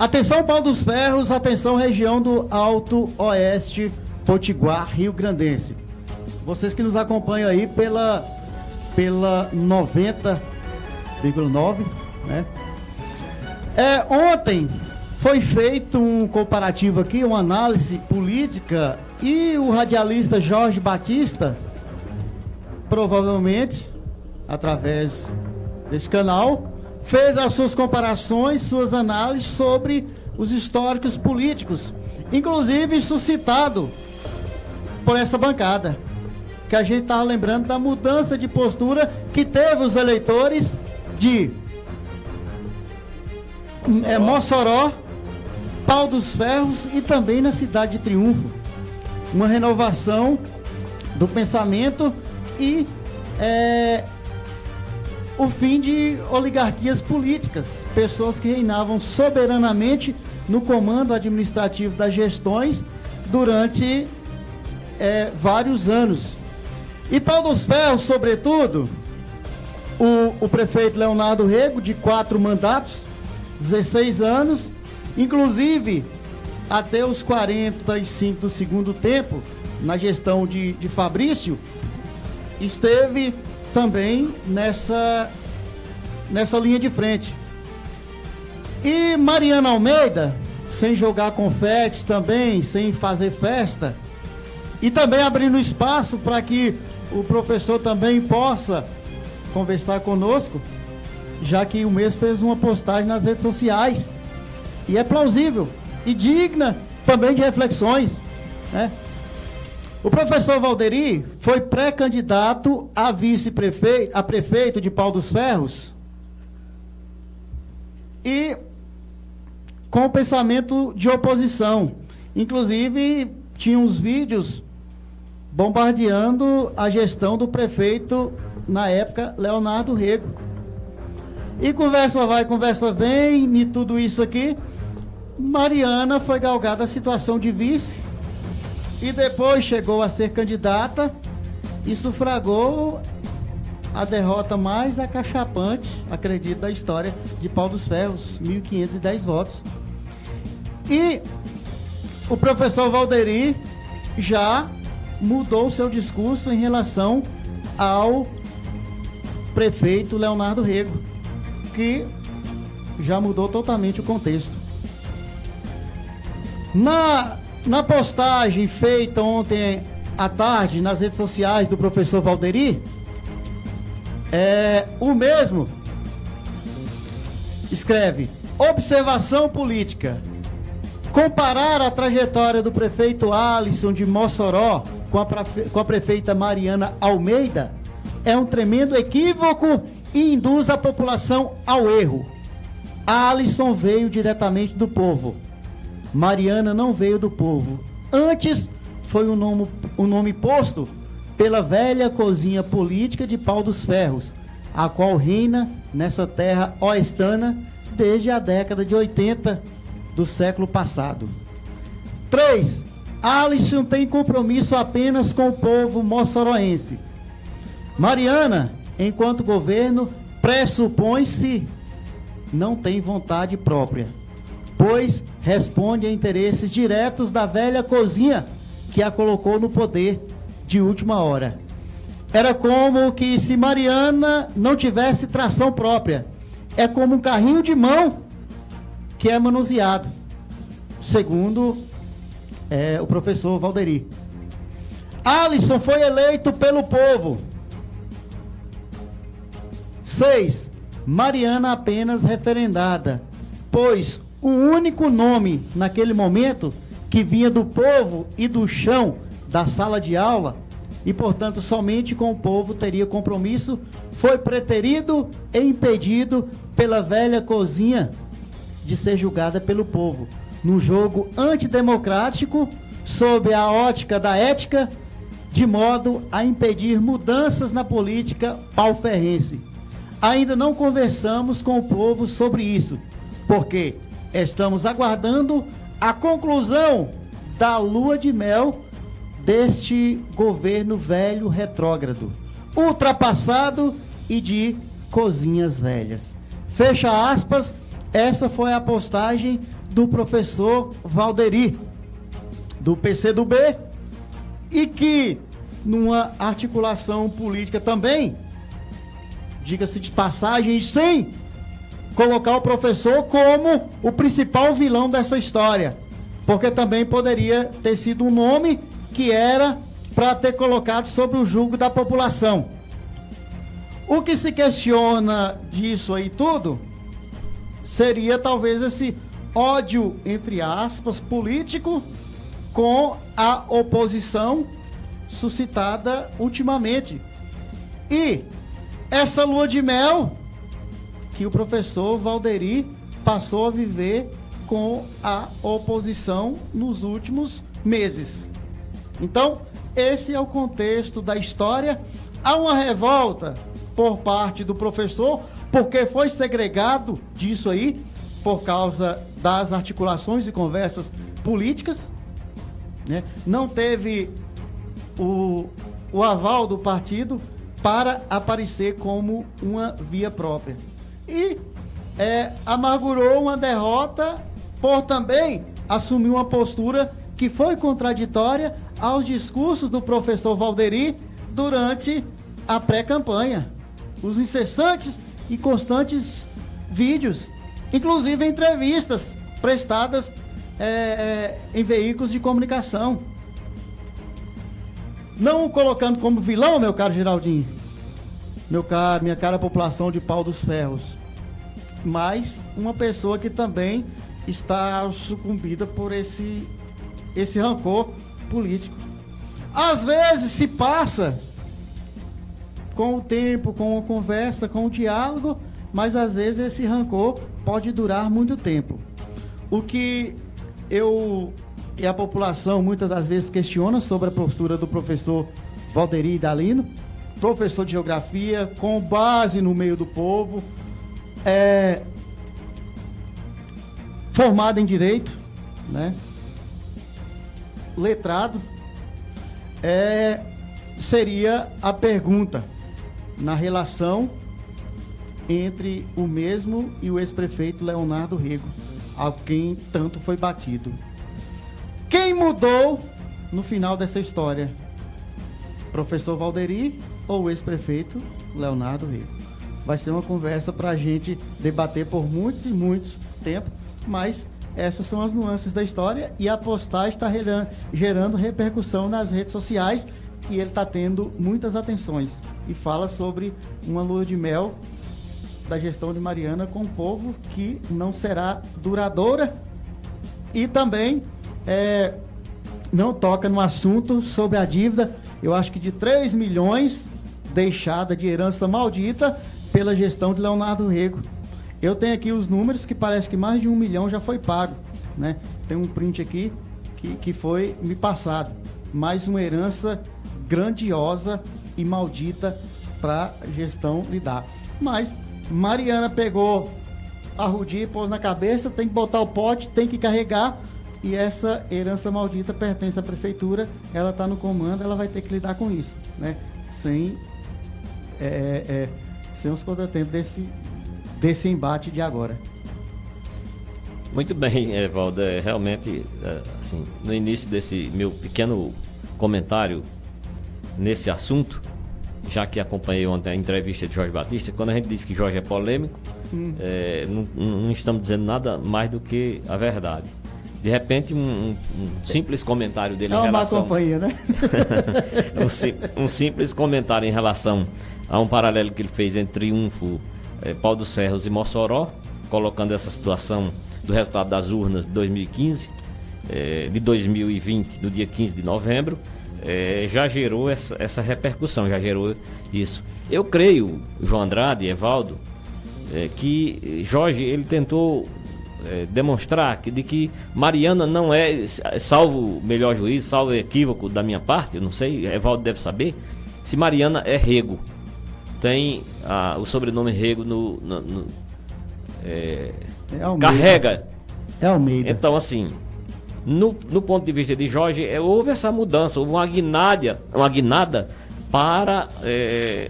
Atenção, Pau dos Ferros, atenção, região do Alto Oeste, Potiguar, Rio Grandense. Vocês que nos acompanham aí pela 90,9, né? Ontem foi feito um comparativo aqui, uma análise política, e o radialista Jorge Batista, provavelmente, através desse canal, fez as suas comparações, suas análises sobre os históricos políticos, inclusive suscitado por essa bancada, que a gente estava lembrando da mudança de postura que teve os eleitores de Mossoró, Pau dos Ferros e também na Cidade de Triunfo. Uma renovação do pensamento e o fim de oligarquias políticas, pessoas que reinavam soberanamente no comando administrativo das gestões durante vários anos. E Pau dos Ferros, sobretudo, o prefeito Leonardo Rego, de 4 mandatos, 16 anos, inclusive até os 45 do segundo tempo, na gestão de Fabrício, esteve também nessa linha de frente. E Mariana Almeida, sem jogar confetes também, sem fazer festa, e também abrindo espaço para que o professor também possa conversar conosco, já que o mesmo fez uma postagem nas redes sociais, e é plausível e digna também de reflexões, né? O professor Valderi foi pré-candidato a vice-prefeito, a prefeito de Pau dos Ferros, e com o pensamento de oposição. Inclusive, tinha uns vídeos bombardeando a gestão do prefeito, na época, Leonardo Rego. E conversa vai, conversa vem, e tudo isso aqui, Mariana foi galgada a situação de vice, e depois chegou a ser candidata e sufragou a derrota mais acachapante, acredito, da história de Pau dos Ferros, 1.510 votos. E o professor Valderi já mudou seu discurso em relação ao prefeito Leonardo Rego, que já mudou totalmente o contexto. Na postagem feita ontem à tarde nas redes sociais do professor Valderi, o mesmo escreve: observação política. Comparar a trajetória do prefeito Allyson de Mossoró com a prefeita Mariana Almeida é um tremendo equívoco e induz a população ao erro. Allyson veio diretamente do povo. Mariana não veio do povo. Antes, foi um nome posto pela velha cozinha política de Pau dos Ferros, a qual reina nessa terra oestana desde a década de 80 do século passado. 3. Allyson tem compromisso apenas com o povo moçoroense. Mariana, enquanto governo, pressupõe-se não tem vontade própria, pois responde a interesses diretos da velha cozinha que a colocou no poder de última hora. Era como que se Mariana não tivesse tração própria. É como um carrinho de mão que é manuseado, segundo o professor Valderi. Allyson foi eleito pelo povo. 6. Mariana apenas referendada, pois o único nome, naquele momento, que vinha do povo e do chão da sala de aula, e, portanto, somente com o povo teria compromisso, foi preterido e impedido pela velha cozinha de ser julgada pelo povo, num jogo antidemocrático, sob a ótica da ética, de modo a impedir mudanças na política pauferrense. Ainda não conversamos com o povo sobre isso, porque estamos aguardando a conclusão da lua de mel deste governo velho retrógrado, ultrapassado e de cozinhas velhas. Fecha aspas, essa foi a postagem do professor Valderi, do PCdoB, e que, numa articulação política também, diga-se de passagem, sem colocar o professor como o principal vilão dessa história, porque também poderia ter sido um nome que era para ter colocado sobre o jugo da população. O que se questiona disso aí tudo seria talvez esse ódio, entre aspas, político com a oposição suscitada ultimamente. E essa lua de mel que o professor Valderi passou a viver com a oposição nos últimos meses. Então, esse é o contexto da história. Há uma revolta por parte do professor, porque foi segregado disso aí, por causa das articulações e conversas políticas, né? Não teve o aval do partido para aparecer como uma via própria. E amargurou uma derrota por também assumir uma postura que foi contraditória aos discursos do professor Valderi durante a pré-campanha. Os incessantes e constantes vídeos, inclusive entrevistas prestadas em veículos de comunicação. Não o colocando como vilão, meu caro Geraldinho, minha cara população de pau dos ferros, mas uma pessoa que também está sucumbida por esse rancor político. Às vezes se passa com o tempo, com a conversa, com o diálogo, mas às vezes esse rancor pode durar muito tempo. O que eu e a população muitas das vezes questiona sobre a postura do professor Valderi Dalino, professor de geografia, com base no meio do povo, formado em direito, né? Letrado, seria a pergunta na relação entre o mesmo e o ex-prefeito Leonardo Rego, a quem tanto foi batido. Quem mudou no final dessa história? Professor Valderi ou o ex-prefeito Leonardo Rego? Vai ser uma conversa para a gente debater por muitos e muitos tempos, mas essas são as nuances da história, e a postagem está gerando repercussão nas redes sociais, e ele está tendo muitas atenções. E fala sobre uma lua de mel da gestão de Mariana com o povo que não será duradoura, e também não toca no assunto sobre a dívida, eu acho que de 3 milhões deixada de herança maldita pela gestão de Leonardo Rego. Eu tenho aqui os números que parece que mais de 1 milhão já foi pago, né? Tem um print aqui que foi me passado. Mais uma herança grandiosa e maldita para a gestão lidar. Mas Mariana pegou a rudia e pôs na cabeça, tem que botar o pote, tem que carregar, e essa herança maldita pertence à prefeitura, ela está no comando, ela vai ter que lidar com isso, né? Sem os contratempos desse embate de agora. Muito bem, Evaldo. Realmente, assim, no início desse meu pequeno comentário nesse assunto, já que acompanhei ontem a entrevista de Jorge Batista, quando a gente disse que Jorge é polêmico, não estamos dizendo nada mais do que a verdade. De repente, um simples comentário dele em relação... É uma companhia, né? um simples comentário em relação a um paralelo que ele fez entre Triunfo, Pau dos Ferros e Mossoró, colocando essa situação do resultado das urnas de 2015, de 2020, do dia 15 de novembro, já gerou essa repercussão, já gerou isso. Eu creio, João Andrade, Evaldo, que Jorge, ele tentou demonstrar que Mariana não é, salvo melhor juízo, salvo equívoco da minha parte, eu não sei, Evaldo deve saber, se Mariana é Rego. Tem o sobrenome Rego é Almeida. Carrega. É Almeida. Então, assim, no ponto de vista de Jorge, houve essa mudança, houve uma guinada para...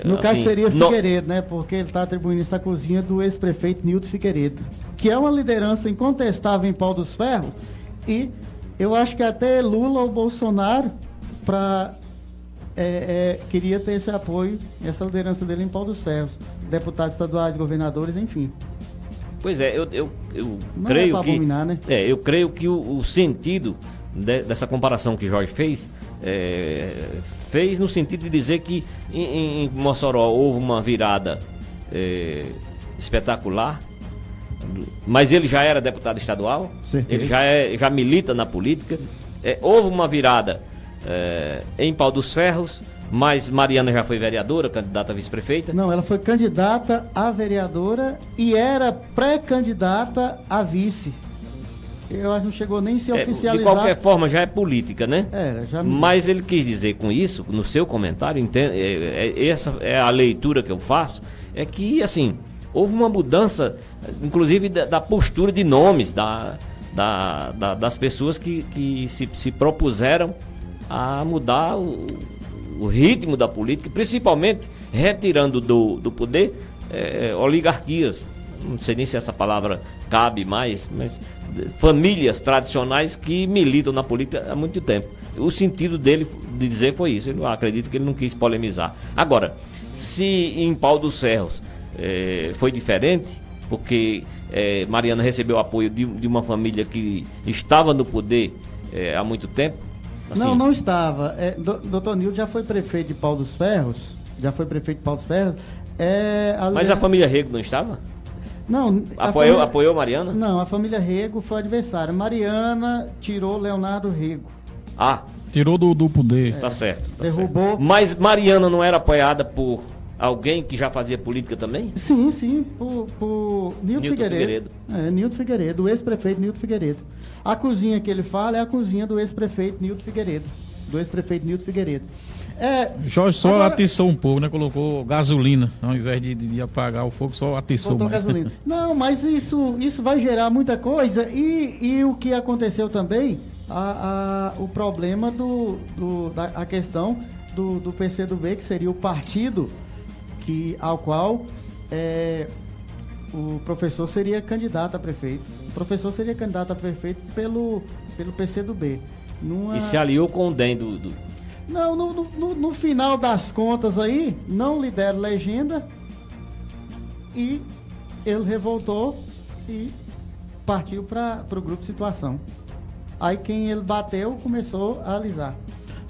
no caso seria Figueiredo, né? Porque ele está atribuindo essa cozinha do ex-prefeito Nilton Figueiredo. que é uma liderança incontestável em Pau dos Ferros, e eu acho que até Lula ou Bolsonaro queria ter esse apoio, essa liderança dele em Pau dos Ferros, deputados estaduais, governadores, enfim. Pois é, eu creio que abominar, né? Eu creio que o sentido dessa comparação que Jorge fez fez no sentido de dizer que em Mossoró houve uma virada espetacular, mas ele já era deputado estadual, ele já milita na política. Houve uma virada em Pau dos Ferros, mas Mariana já foi vereadora, candidata a vice-prefeita. Não, ela foi candidata a vereadora e era pré-candidata a vice. Eu acho que não chegou nem a se oficializar. De qualquer forma, já é política, né? Já... Mas ele quis dizer com isso, no seu comentário, essa é a leitura que eu faço, é que, assim, houve uma mudança, inclusive, da postura de nomes das pessoas que se propuseram a mudar o ritmo da política, principalmente retirando do poder oligarquias. Não sei nem se essa palavra cabe mais, mas famílias tradicionais que militam na política há muito tempo. O sentido dele de dizer foi isso. Eu acredito que ele não quis polemizar. Agora, se em Pau dos Ferros foi diferente, porque Mariana recebeu apoio de uma família que estava no poder há muito tempo. Assim, não estava. Doutor Nilton já foi prefeito de Pau dos Ferros. Mas a família Rego não estava? Não, apoiou Mariana? Não, a família Rego foi adversária. Mariana tirou Leonardo Rego. Tirou do poder. Tá certo. Derrubou. Certo. Mas Mariana não era apoiada por alguém que já fazia política também? Sim, por Nilton Figueiredo. Nilton Figueiredo, o ex-prefeito Nilton Figueiredo. A cozinha que ele fala é a cozinha do ex-prefeito Nilton Figueiredo. Jorge só agora... atiçou um pouco, né? Colocou gasolina, ao invés de apagar o fogo, só atiçou mais. Não, mas isso vai gerar muita coisa. E o que aconteceu também, o problema da questão do PCdoB, que seria o partido ao qual o professor seria candidato a prefeito. O professor seria candidato a prefeito pelo PCdoB. E se aliou com o DEM Não, no final das contas aí, não lidera legenda e ele revoltou e partiu para o grupo Situação. Aí quem ele bateu começou a alisar.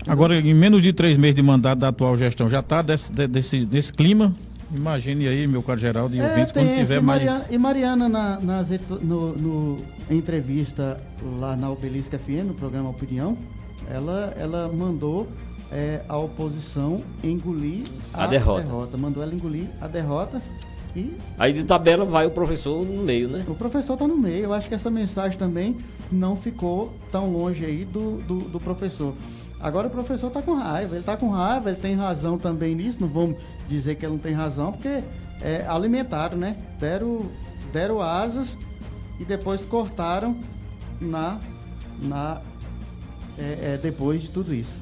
Agora, em menos de 3 meses de mandato da atual gestão, já está desse clima? Imagine aí, meu caro Geraldo, e ouvintes, quando tiver mais... E Mariana, na entrevista lá na Obelisca FM, no programa Opinião, ela mandou a oposição engolir a derrota. Mandou ela engolir a derrota e... Aí de tabela vai o professor no meio, né? O professor está no meio. Eu acho que essa mensagem também não ficou tão longe aí do professor. Agora o professor está com raiva, ele tem razão também nisso, não vamos dizer que ele não tem razão, porque alimentaram, né? Deram asas e depois cortaram depois de tudo isso.